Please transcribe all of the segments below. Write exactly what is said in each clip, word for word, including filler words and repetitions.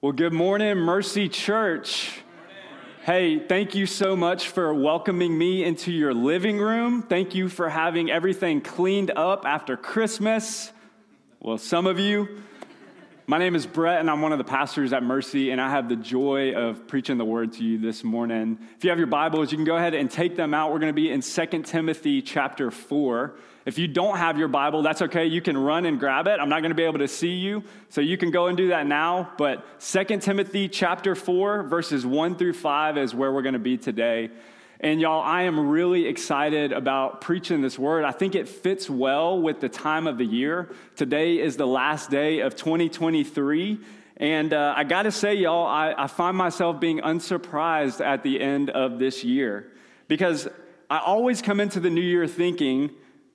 Well, good morning, Mercy Church. Hey, thank you so much for welcoming me into your living room. Thank you for having everything cleaned up after Christmas. Well, some of you. My name is Brett, and I'm one of the pastors at Mercy, and I have the joy of preaching the word to you this morning. If you have your Bibles, you can go ahead and take them out. We're going to be in Second Timothy chapter four. If you don't have your Bible, that's okay. You can run and grab it. I'm not going to be able to see you, so you can go and do that now. But Second Timothy chapter four, verses one through five is where we're going to be today. And y'all, I am really excited about preaching this word. I think it fits well with the time of the year. Today is the last day of twenty twenty-three. And uh, I got to say, y'all, I, I find myself being unsurprised at the end of this year. Because I always come into the new year thinking,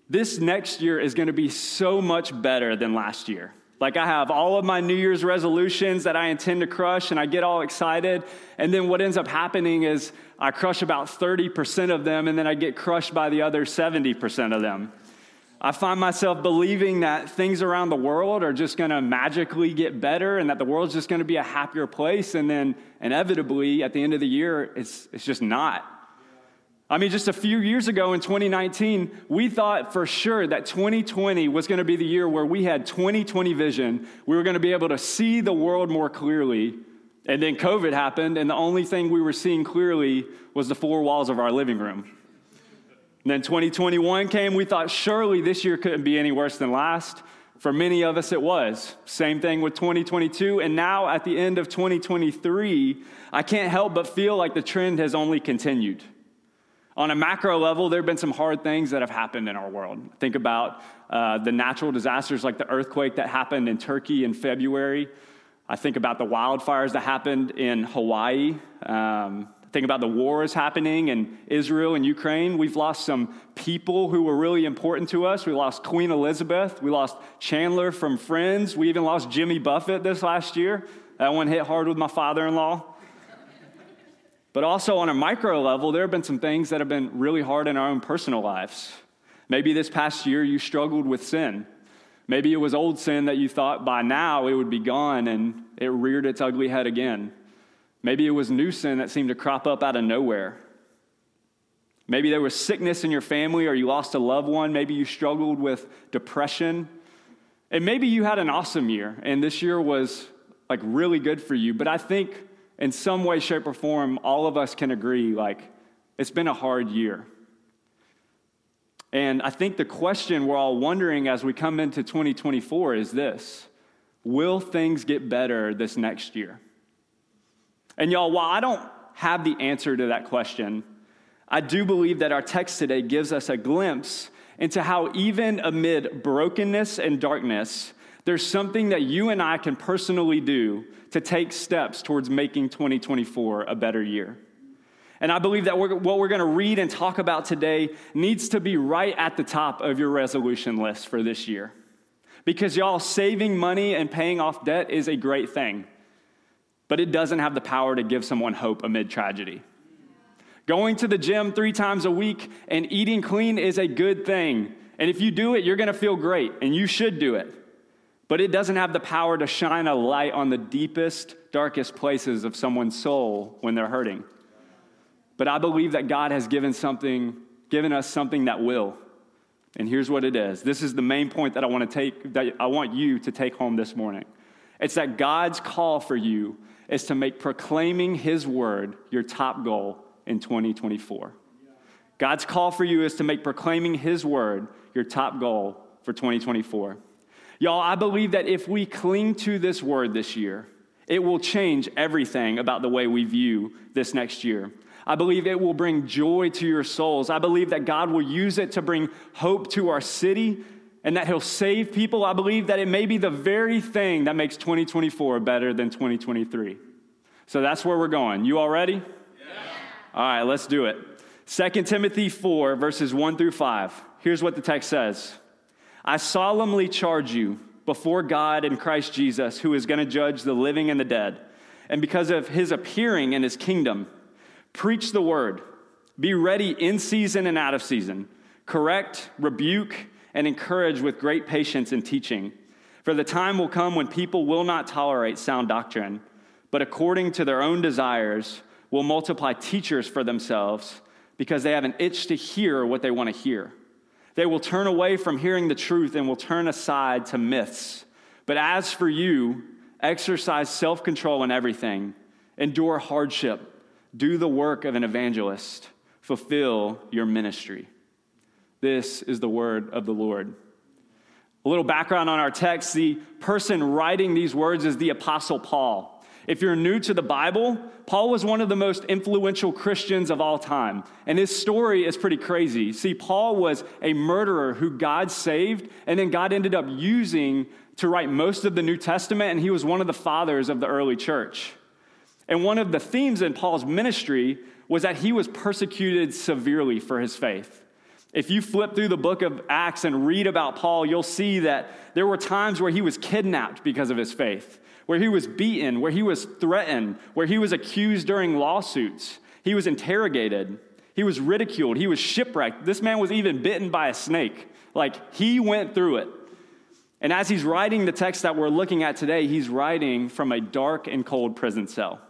this next year is going to be so much better than last year. Like, I have all of my New Year's resolutions that I intend to crush, and I get all excited. And then what ends up happening is I crush about thirty percent of them, and then I get crushed by the other seventy percent of them. I find myself believing that things around the world are just going to magically get better and that the world's just going to be a happier place. And then inevitably, at the end of the year, it's it's just not. I mean, just a few years ago in twenty nineteen, we thought for sure that twenty twenty was going to be the year where we had twenty twenty vision. We were going to be able to see the world more clearly. And then COVID happened, and the only thing we were seeing clearly was the four walls of our living room. And then twenty twenty-one came. We thought surely this year couldn't be any worse than last. For many of us, it was. Same thing with twenty twenty-two. And now at the end of twenty twenty-three, I can't help but feel like the trend has only continued. On a macro level, there have been some hard things that have happened in our world. Think about uh, the natural disasters like the earthquake that happened in Turkey in February. I think about the wildfires that happened in Hawaii. Um, think about the wars happening in Israel and Ukraine. We've lost some people who were really important to us. We lost Queen Elizabeth. We lost Chandler from Friends. We even lost Jimmy Buffett this last year. That one hit hard with my father-in-law. But also on a micro level, there have been some things that have been really hard in our own personal lives. Maybe this past year you struggled with sin. Maybe it was old sin that you thought by now it would be gone, and it reared its ugly head again. Maybe it was new sin that seemed to crop up out of nowhere. Maybe there was sickness in your family, or you lost a loved one. Maybe you struggled with depression. And maybe you had an awesome year, and this year was like really good for you. But I think in some way, shape, or form, all of us can agree, like, it's been a hard year. And I think the question we're all wondering as we come into twenty twenty-four is this: will things get better this next year? And y'all, while I don't have the answer to that question, I do believe that our text today gives us a glimpse into how even amid brokenness and darkness, there's something that you and I can personally do to take steps towards making twenty twenty-four a better year. And I believe that we're, what we're going to read and talk about today needs to be right at the top of your resolution list for this year. Because y'all, saving money and paying off debt is a great thing, but it doesn't have the power to give someone hope amid tragedy. Going to the gym three times a week and eating clean is a good thing. And if you do it, you're going to feel great, and you should do it. But it doesn't have the power to shine a light on the deepest, darkest places of someone's soul when they're hurting. But I believe that God has given something, given us something that will. And here's what it is. This is the main point that I want to take, that I want you to take home this morning. It's that God's call for you is to make proclaiming his word your top goal in twenty twenty-four. God's call for you is to make proclaiming his word your top goal for twenty twenty-four. Y'all, I believe that if we cling to this word this year, It will change everything about the way we view this next year. I believe it will bring joy to your souls. I believe that God will use it to bring hope to our city and that he'll save people. I believe that it may be the very thing that makes twenty twenty-four better than twenty twenty-three. So that's where we're going. You all ready? Yeah. All right, let's do it. Second Timothy four, verses one through five. Here's what the text says. I solemnly charge you before God and Christ Jesus, who is going to judge the living and the dead, and because of his appearing in his kingdom, preach the word. Be ready in season and out of season. Correct, rebuke, and encourage with great patience and teaching. For the time will come when people will not tolerate sound doctrine, but according to their own desires will multiply teachers for themselves because they have an itch to hear what they want to hear. They will turn away from hearing the truth and will turn aside to myths. But as for you, exercise self-control in everything. Endure hardship. Do the work of an evangelist. Fulfill your ministry. This is the word of the Lord. A little background on our text. The person writing these words is the Apostle Paul. If you're new to the Bible, Paul was one of the most influential Christians of all time, and his story is pretty crazy. See, Paul was a murderer who God saved, and then God ended up using to write most of the New Testament, and he was one of the fathers of the early church. And one of the themes in Paul's ministry was that he was persecuted severely for his faith. If you flip through the book of Acts and read about Paul, you'll see that there were times where he was kidnapped because of his faith, where he was beaten, where he was threatened, where he was accused during lawsuits. He was interrogated. He was ridiculed. He was shipwrecked. This man was even bitten by a snake. Like, he went through it. And as he's writing the text that we're looking at today, he's writing from a dark and cold prison cell.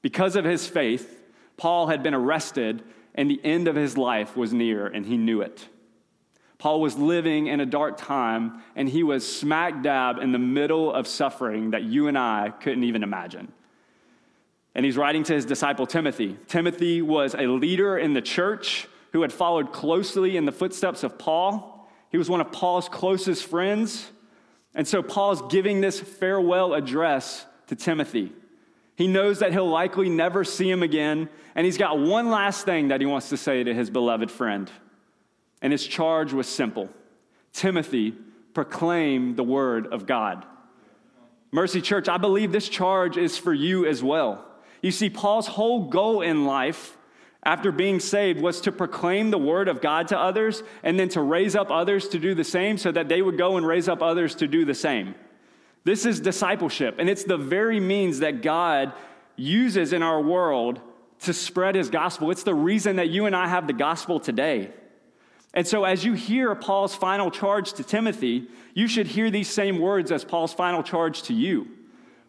Because of his faith, Paul had been arrested, and the end of his life was near, and he knew it. Paul was living in a dark time, and he was smack dab in the middle of suffering that you and I couldn't even imagine. And he's writing to his disciple Timothy. Timothy was a leader in the church who had followed closely in the footsteps of Paul. He was one of Paul's closest friends. And so Paul's giving this farewell address to Timothy. He knows that he'll likely never see him again, and he's got one last thing that he wants to say to his beloved friend. And his charge was simple. Timothy, proclaim the word of God. Mercy Church, I believe this charge is for you as well. You see, Paul's whole goal in life after being saved was to proclaim the word of God to others and then to raise up others to do the same so that they would go and raise up others to do the same. This is discipleship, and it's the very means that God uses in our world to spread his gospel. It's the reason that you and I have the gospel today. And so as you hear Paul's final charge to Timothy, you should hear these same words as Paul's final charge to you.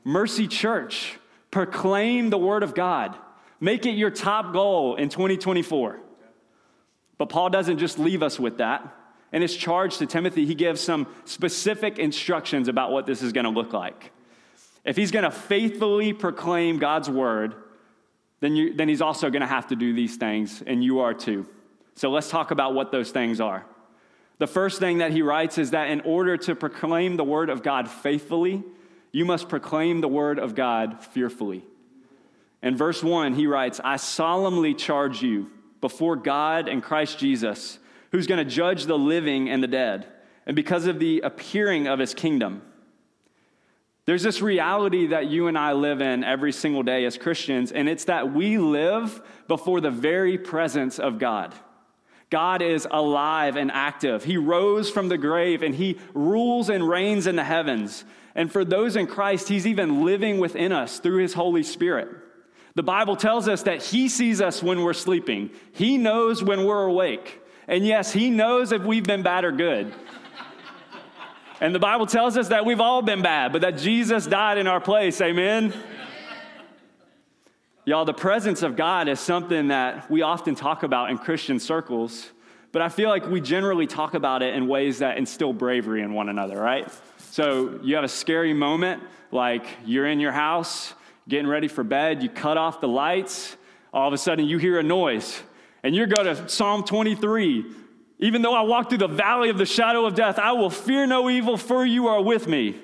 Mercy Church, proclaim the word of God. Make it your top goal in twenty twenty-four. But Paul doesn't just leave us with that. In his charge to Timothy, he gives some specific instructions about what this is going to look like. If he's going to faithfully proclaim God's word, then, you, then he's also going to have to do these things, and you are too. So let's talk about what those things are. The first thing that he writes is that in order to proclaim the word of God faithfully, you must proclaim the word of God fearfully. In verse one, he writes, I solemnly charge you before God and Christ Jesus, who's going to judge the living and the dead, and because of the appearing of his kingdom. There's this reality that you and I live in every single day as Christians, and it's that we live before the very presence of God. God is alive and active. He rose from the grave, and he rules and reigns in the heavens. And for those in Christ, he's even living within us through his Holy Spirit. The Bible tells us that he sees us when we're sleeping. He knows when we're awake. And yes, he knows if we've been bad or good. And the Bible tells us that we've all been bad, but that Jesus died in our place. Amen? Y'all, the presence of God is something that we often talk about in Christian circles, but I feel like we generally talk about it in ways that instill bravery in one another, right? So you have a scary moment, like you're in your house, getting ready for bed, you cut off the lights, all of a sudden you hear a noise. And you go to Psalm twenty-three. Even though I walk through the valley of the shadow of death, I will fear no evil, for you are with me.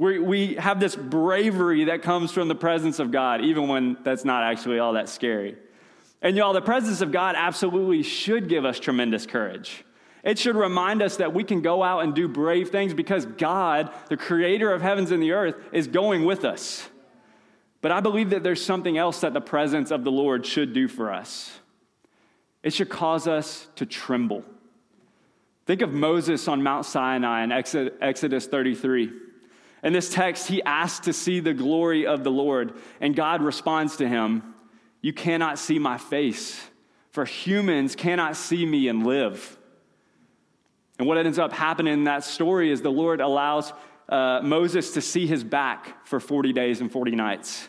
We we have this bravery that comes from the presence of God, even when that's not actually all that scary. And y'all, the presence of God absolutely should give us tremendous courage. It should remind us that we can go out and do brave things because God, the creator of heavens and the earth, is going with us. But I believe that there's something else that the presence of the Lord should do for us. It should cause us to tremble. Think of Moses on Mount Sinai in Exodus thirty-three. In this text, he asks to see the glory of the Lord, and God responds to him, "You cannot see my face, for humans cannot see me and live." And what ends up happening in that story is the Lord allows uh, Moses to see his back for forty days and forty nights.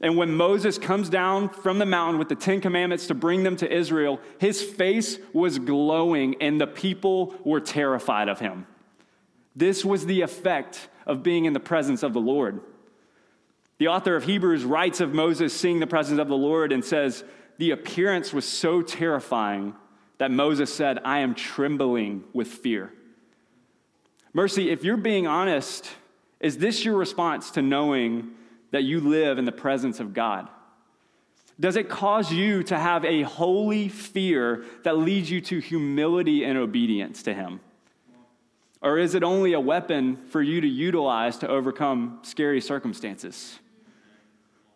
And when Moses comes down from the mountain with the Ten Commandments to bring them to Israel, his face was glowing and the people were terrified of him. This was the effect of being in the presence of the Lord. The author of Hebrews writes of Moses seeing the presence of the Lord and says, the appearance was so terrifying that Moses said, I am trembling with fear. Mercy, if you're being honest, is this your response to knowing that you live in the presence of God? Does it cause you to have a holy fear that leads you to humility and obedience to him? Or is it only a weapon for you to utilize to overcome scary circumstances?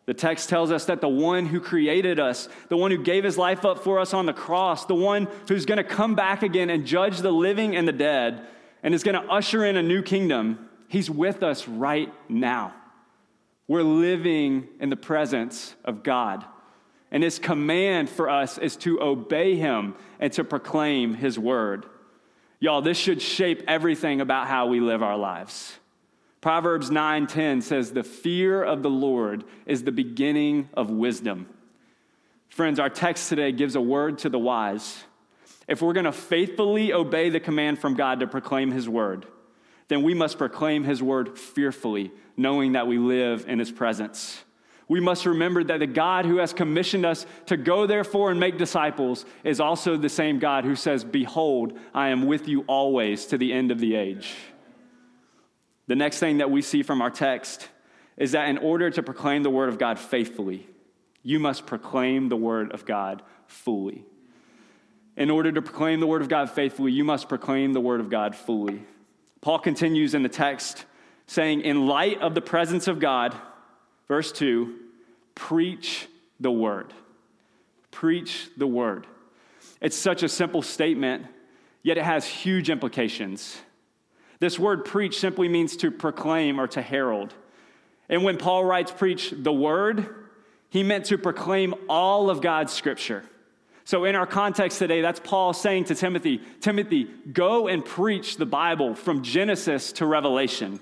The text tells us that the one who created us, the one who gave his life up for us on the cross, the one who's going to come back again and judge the living and the dead, and is going to usher in a new kingdom, he's with us right now. We're living in the presence of God. And his command for us is to obey him and to proclaim his word. Y'all, this should shape everything about how we live our lives. Proverbs nine ten says, the fear of the Lord is the beginning of wisdom. Friends, our text today gives a word to the wise. If we're going to faithfully obey the command from God to proclaim his word, then we must proclaim his word fearfully, knowing that we live in his presence. We must remember that the God who has commissioned us to go therefore and make disciples is also the same God who says, behold, I am with you always to the end of the age. The next thing that we see from our text is that in order to proclaim the word of God faithfully, you must proclaim the word of God fully. In order to proclaim the word of God faithfully, you must proclaim the word of God fully. Paul continues in the text saying, in light of the presence of God, verse two, preach the word. Preach the word. It's such a simple statement, yet it has huge implications. This word preach simply means to proclaim or to herald. And when Paul writes preach the word, he meant to proclaim all of God's scripture. So in our context today, that's Paul saying to Timothy, Timothy, go and preach the Bible from Genesis to Revelation.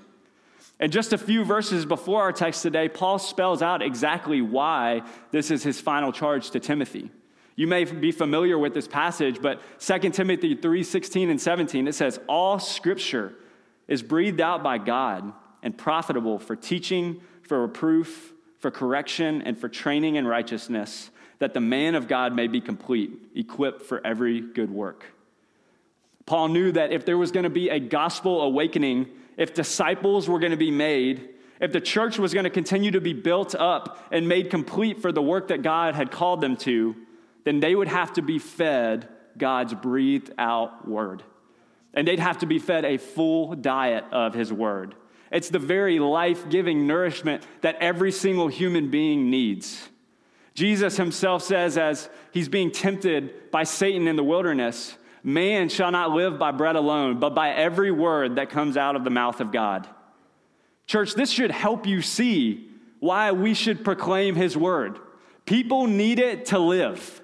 And just a few verses before our text today, Paul spells out exactly why this is his final charge to Timothy. You may be familiar with this passage, but Second Timothy three sixteen and seventeen, it says, all scripture is breathed out by God and profitable for teaching, for reproof, for correction, and for training in righteousness, that the man of God may be complete, equipped for every good work. Paul knew that if there was going to be a gospel awakening, if disciples were going to be made, if the church was going to continue to be built up and made complete for the work that God had called them to, then they would have to be fed God's breathed out word. And they'd have to be fed a full diet of his word. It's the very life-giving nourishment that every single human being needs. Jesus himself says, as he's being tempted by Satan in the wilderness, man shall not live by bread alone, but by every word that comes out of the mouth of God. Church, this should help you see why we should proclaim his word. People need it to live.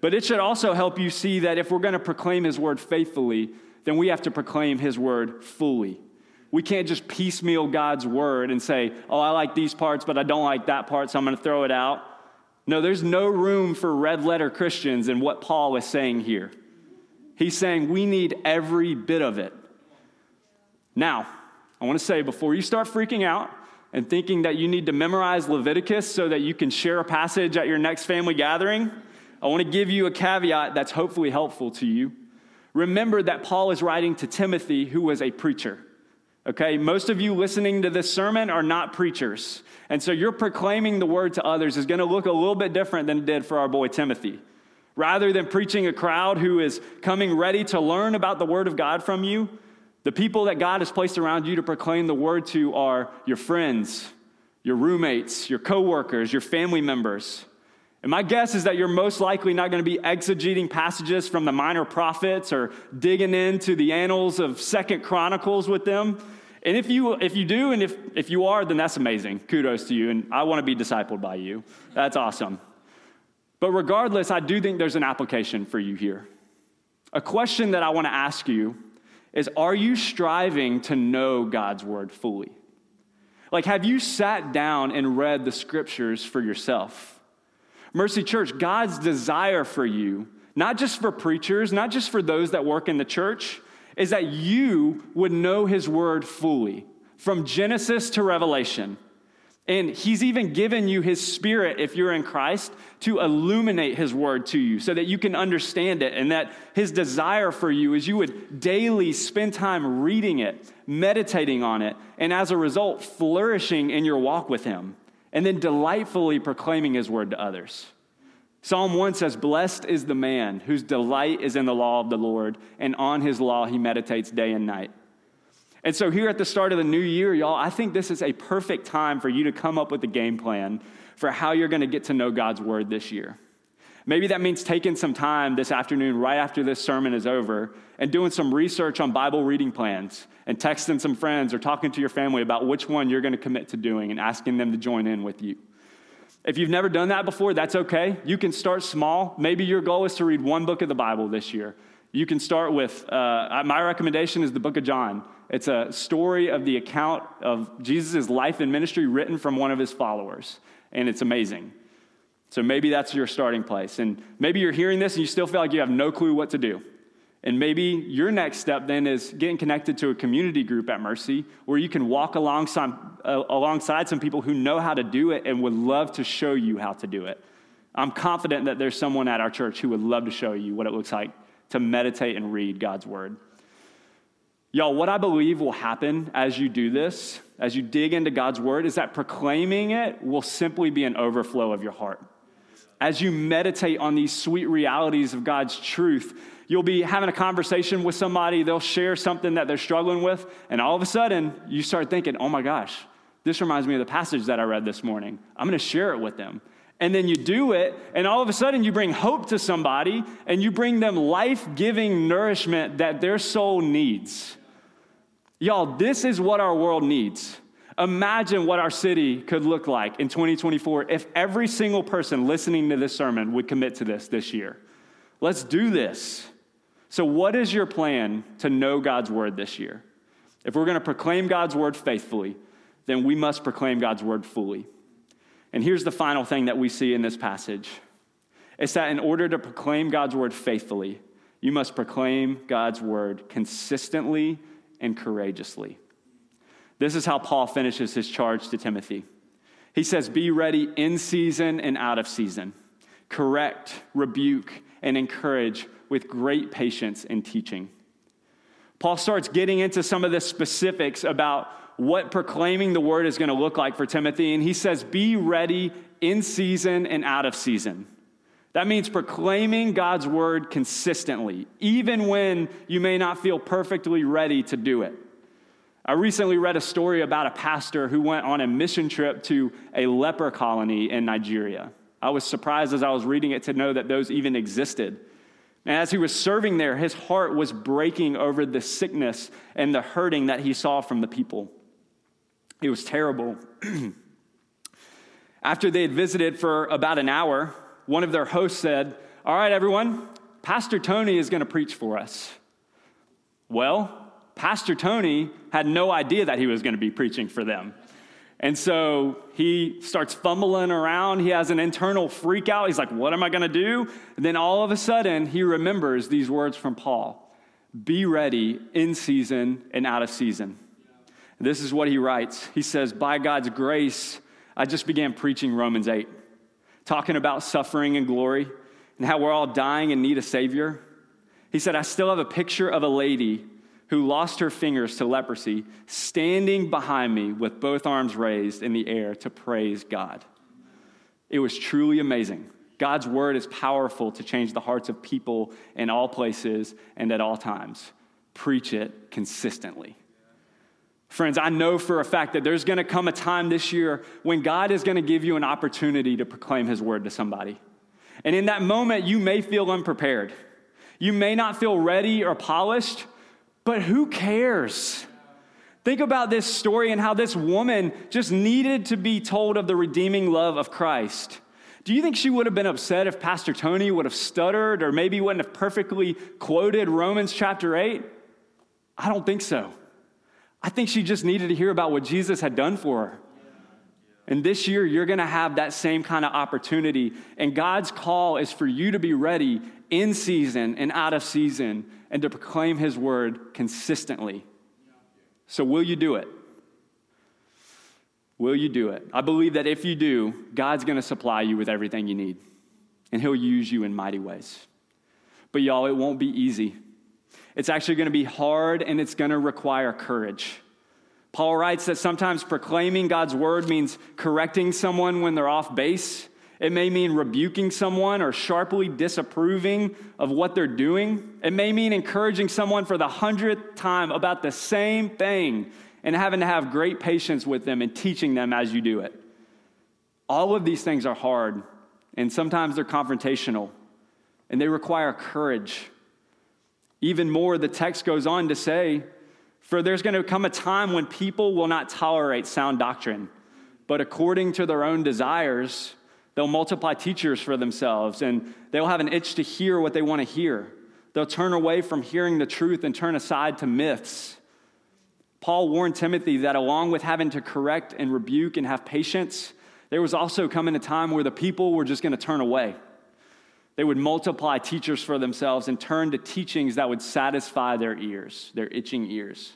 But it should also help you see that if we're going to proclaim his word faithfully, then we have to proclaim his word fully. We can't just piecemeal God's word and say, oh, I like these parts, but I don't like that part, so I'm going to throw it out. No, there's no room for red-letter Christians in what Paul is saying here. He's saying we need every bit of it. Now, I want to say, before you start freaking out and thinking that you need to memorize Leviticus so that you can share a passage at your next family gathering, I want to give you a caveat that's hopefully helpful to you. Remember that Paul is writing to Timothy, who was a preacher. Okay, most of you listening to this sermon are not preachers. And so you're proclaiming the word to others is going to look a little bit different than it did for our boy Timothy. Rather than preaching a crowd who is coming ready to learn about the word of God from you, the people that God has placed around you to proclaim the word to are your friends, your roommates, your coworkers, your family members. And my guess is that you're most likely not going to be exegeting passages from the minor prophets or digging into the annals of Second Chronicles with them. And if you if you do, and if, if you are, then that's amazing. Kudos to you, and I want to be discipled by you. That's awesome. But regardless, I do think there's an application for you here. A question that I want to ask you is, are you striving to know God's word fully? Like, have you sat down and read the scriptures for yourself? Mercy Church, God's desire for you, not just for preachers, not just for those that work in the church, is that you would know his word fully, from Genesis to Revelation. And he's even given you his spirit, if you're in Christ, to illuminate his word to you so that you can understand it, and that his desire for you is you would daily spend time reading it, meditating on it, and as a result, flourishing in your walk with him, and then delightfully proclaiming his word to others. Psalm one says, "Blessed is the man whose delight is in the law of the Lord, and on his law he meditates day and night." And so here at the start of the new year, y'all, I think this is a perfect time for you to come up with a game plan for how you're going to get to know God's word this year. Maybe that means taking some time this afternoon right after this sermon is over and doing some research on Bible reading plans and texting some friends or talking to your family about which one you're going to commit to doing and asking them to join in with you. If you've never done that before, that's okay. You can start small. Maybe your goal is to read one book of the Bible this year. You can start with, uh, my recommendation is the book of John. It's a story of the account of Jesus' life and ministry written from one of his followers, and it's amazing. So maybe that's your starting place. And maybe you're hearing this and you still feel like you have no clue what to do. And maybe your next step then is getting connected to a community group at Mercy where you can walk alongside, uh, alongside some people who know how to do it and would love to show you how to do it. I'm confident that there's someone at our church who would love to show you what it looks like to meditate and read God's word. Y'all, what I believe will happen as you do this, as you dig into God's word, is that proclaiming it will simply be an overflow of your heart. As you meditate on these sweet realities of God's truth, you'll be having a conversation with somebody, they'll share something that they're struggling with, and all of a sudden, you start thinking, oh my gosh, this reminds me of the passage that I read this morning. I'm going to share it with them. And then you do it, and all of a sudden, you bring hope to somebody, and you bring them life-giving nourishment that their soul needs. Y'all, this is what our world needs. Imagine what our city could look like in twenty twenty-four if every single person listening to this sermon would commit to this this year. Let's do this. So what is your plan to know God's word this year? If we're going to proclaim God's word faithfully, then we must proclaim God's word fully. And here's the final thing that we see in this passage. It's that in order to proclaim God's word faithfully, you must proclaim God's word consistently and courageously. This is how Paul finishes his charge to Timothy. He says, be ready in season and out of season. Correct, rebuke, and encourage with great patience and teaching. Paul starts getting into some of the specifics about what proclaiming the word is going to look like for Timothy. And he says, be ready in season and out of season. That means proclaiming God's word consistently, even when you may not feel perfectly ready to do it. I recently read a story about a pastor who went on a mission trip to a leper colony in Nigeria. I was surprised as I was reading it to know that those even existed. And as he was serving there, his heart was breaking over the sickness and the hurting that he saw from the people. It was terrible. After they had visited for about an hour, one of their hosts said, all right, everyone, Pastor Tony is going to preach for us. Well, Pastor Tony had no idea that he was going to be preaching for them. And so he starts fumbling around. He has an internal freak out. He's like, what am I going to do? And then all of a sudden, he remembers these words from Paul. Be ready in season and out of season. And this is what he writes. He says, by God's grace, I just began preaching Romans eight, talking about suffering and glory and how we're all dying and need a Savior. He said, I still have a picture of a lady who lost her fingers to leprosy, standing behind me with both arms raised in the air to praise God. It was truly amazing. God's word is powerful to change the hearts of people in all places and at all times. Preach it consistently. Friends, I know for a fact that there's going to come a time this year when God is going to give you an opportunity to proclaim his word to somebody. And in that moment, you may feel unprepared. You may not feel ready or polished, but who cares? Think about this story and how this woman just needed to be told of the redeeming love of Christ. Do you think she would have been upset if Pastor Tony would have stuttered or maybe wouldn't have perfectly quoted Romans chapter eight? I don't think so. I think she just needed to hear about what Jesus had done for her. And this year, you're going to have that same kind of opportunity. And God's call is for you to be ready in season and out of season and to proclaim his word consistently. So will you do it? Will you do it? I believe that if you do, God's going to supply you with everything you need. And he'll use you in mighty ways. But y'all, it won't be easy. It's actually going to be hard, and it's going to require courage. Paul writes that sometimes proclaiming God's word means correcting someone when they're off base. It may mean rebuking someone or sharply disapproving of what they're doing. It may mean encouraging someone for the hundredth time about the same thing and having to have great patience with them and teaching them as you do it. All of these things are hard, and sometimes they're confrontational, and they require courage. Even more, the text goes on to say, for there's going to come a time when people will not tolerate sound doctrine, but according to their own desires, they'll multiply teachers for themselves, and they'll have an itch to hear what they want to hear. They'll turn away from hearing the truth and turn aside to myths. Paul warned Timothy that along with having to correct and rebuke and have patience, there was also coming a time where the people were just going to turn away. They would multiply teachers for themselves and turn to teachings that would satisfy their ears, their itching ears.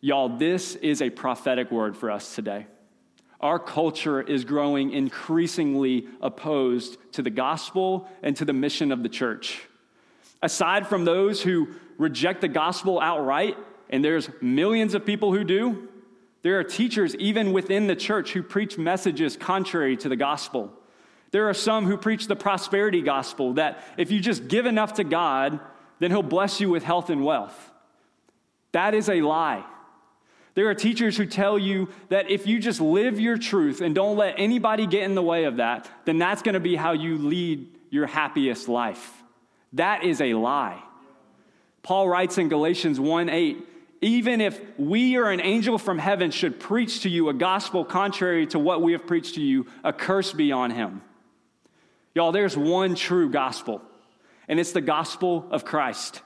Y'all, this is a prophetic word for us today. Our culture is growing increasingly opposed to the gospel and to the mission of the church. Aside from those who reject the gospel outright, and there's millions of people who do, there are teachers even within the church who preach messages contrary to the gospel. There are some who preach the prosperity gospel that if you just give enough to God, then he'll bless you with health and wealth. That is a lie. There are teachers who tell you that if you just live your truth and don't let anybody get in the way of that, then that's going to be how you lead your happiest life. That is a lie. Paul writes in Galatians one eight, even if we or an angel from heaven should preach to you a gospel contrary to what we have preached to you, a curse be on him. Y'all, there's one true gospel, and it's the gospel of Christ.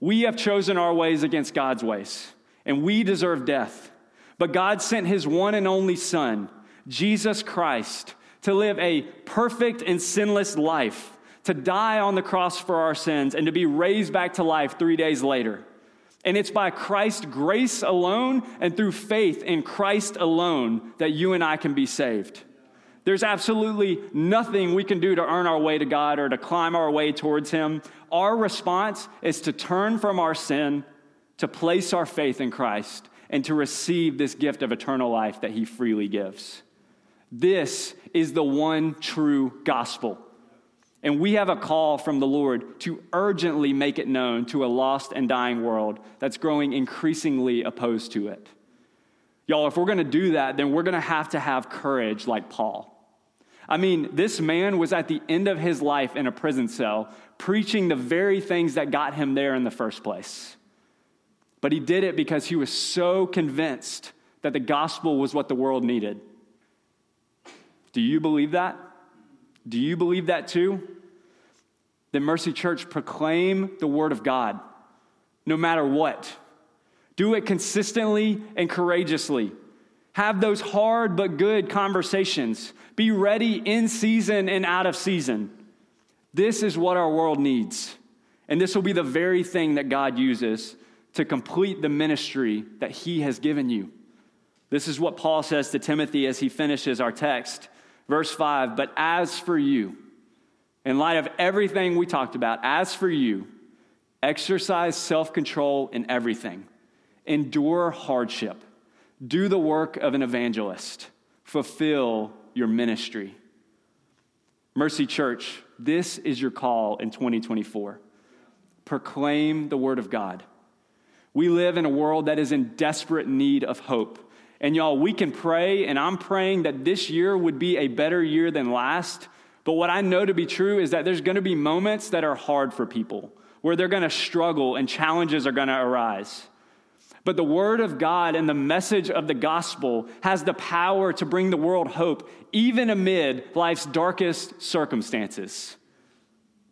We have chosen our ways against God's ways, and we deserve death. But God sent his one and only Son, Jesus Christ, to live a perfect and sinless life, to die on the cross for our sins, and to be raised back to life three days later. And it's by Christ's grace alone and through faith in Christ alone that you and I can be saved. There's absolutely nothing we can do to earn our way to God or to climb our way towards him. Our response is to turn from our sin, to place our faith in Christ, and to receive this gift of eternal life that he freely gives. This is the one true gospel. And we have a call from the Lord to urgently make it known to a lost and dying world that's growing increasingly opposed to it. Y'all, if we're going to do that, then we're going to have to have courage like Paul. I mean, this man was at the end of his life in a prison cell, preaching the very things that got him there in the first place. But he did it because he was so convinced that the gospel was what the world needed. Do you believe that? Do you believe that too? Then Mercy Church, proclaim the word of God, no matter what. Do it consistently and courageously. Have those hard but good conversations. Be ready in season and out of season. This is what our world needs. And this will be the very thing that God uses to complete the ministry that he has given you. This is what Paul says to Timothy as he finishes our text. Verse five, but as for you, in light of everything we talked about, as for you, Exercise self-control in everything. Endure hardship. Do the work of an evangelist. Fulfill your ministry. Mercy Church, this is your call in twenty twenty-four. Proclaim the word of God. We live in a world that is in desperate need of hope. And y'all, we can pray, and I'm praying that this year would be a better year than last. But what I know to be true is that there's going to be moments that are hard for people, where they're going to struggle and challenges are going to arise. But the word of God and the message of the gospel has the power to bring the world hope, even amid life's darkest circumstances.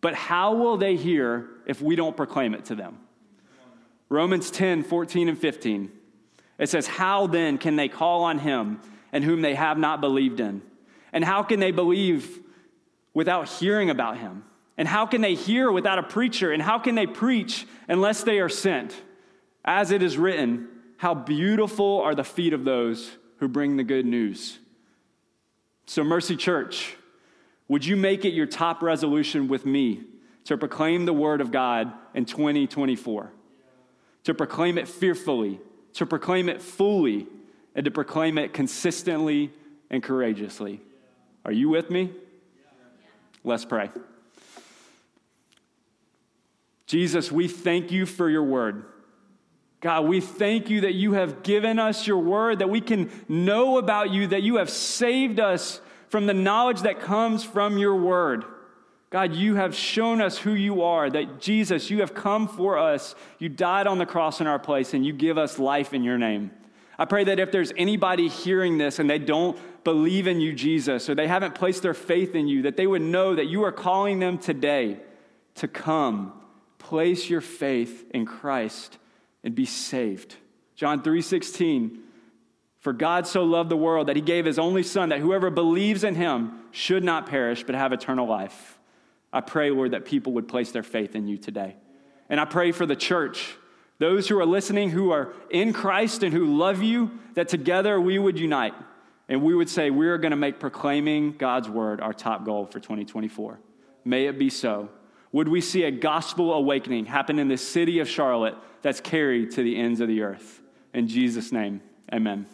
But how will they hear if we don't proclaim it to them? Romans ten, fourteen, and fifteen. It says, "How then can they call on him in whom they have not believed in? And how can they believe without hearing about him? And how can they hear without a preacher? And how can they preach unless they are sent? As it is written, how beautiful are the feet of those who bring the good news." So Mercy Church, would you make it your top resolution with me to proclaim the word of God in twenty twenty-four? To proclaim it fearfully, to proclaim it fully, and to proclaim it consistently and courageously. Are you with me? Let's pray. Jesus, we thank you for your word. God, we thank you that you have given us your word, that we can know about you, that you have saved us from the knowledge that comes from your word. God, you have shown us who you are, that Jesus, you have come for us. You died on the cross in our place, and you give us life in your name. I pray that if there's anybody hearing this and they don't believe in you, Jesus, or they haven't placed their faith in you, that they would know that you are calling them today to come, place your faith in Christ, and be saved. John three sixteen, "For God so loved the world that he gave his only son, that whoever believes in him should not perish but have eternal life." I pray, Lord, that people would place their faith in you today. And I pray for the church, those who are listening, who are in Christ and who love you, that together we would unite and we would say we're going to make proclaiming God's word our top goal for twenty twenty-four. May it be so. Would we see a gospel awakening happen in the city of Charlotte that's carried to the ends of the earth? In Jesus' name, amen.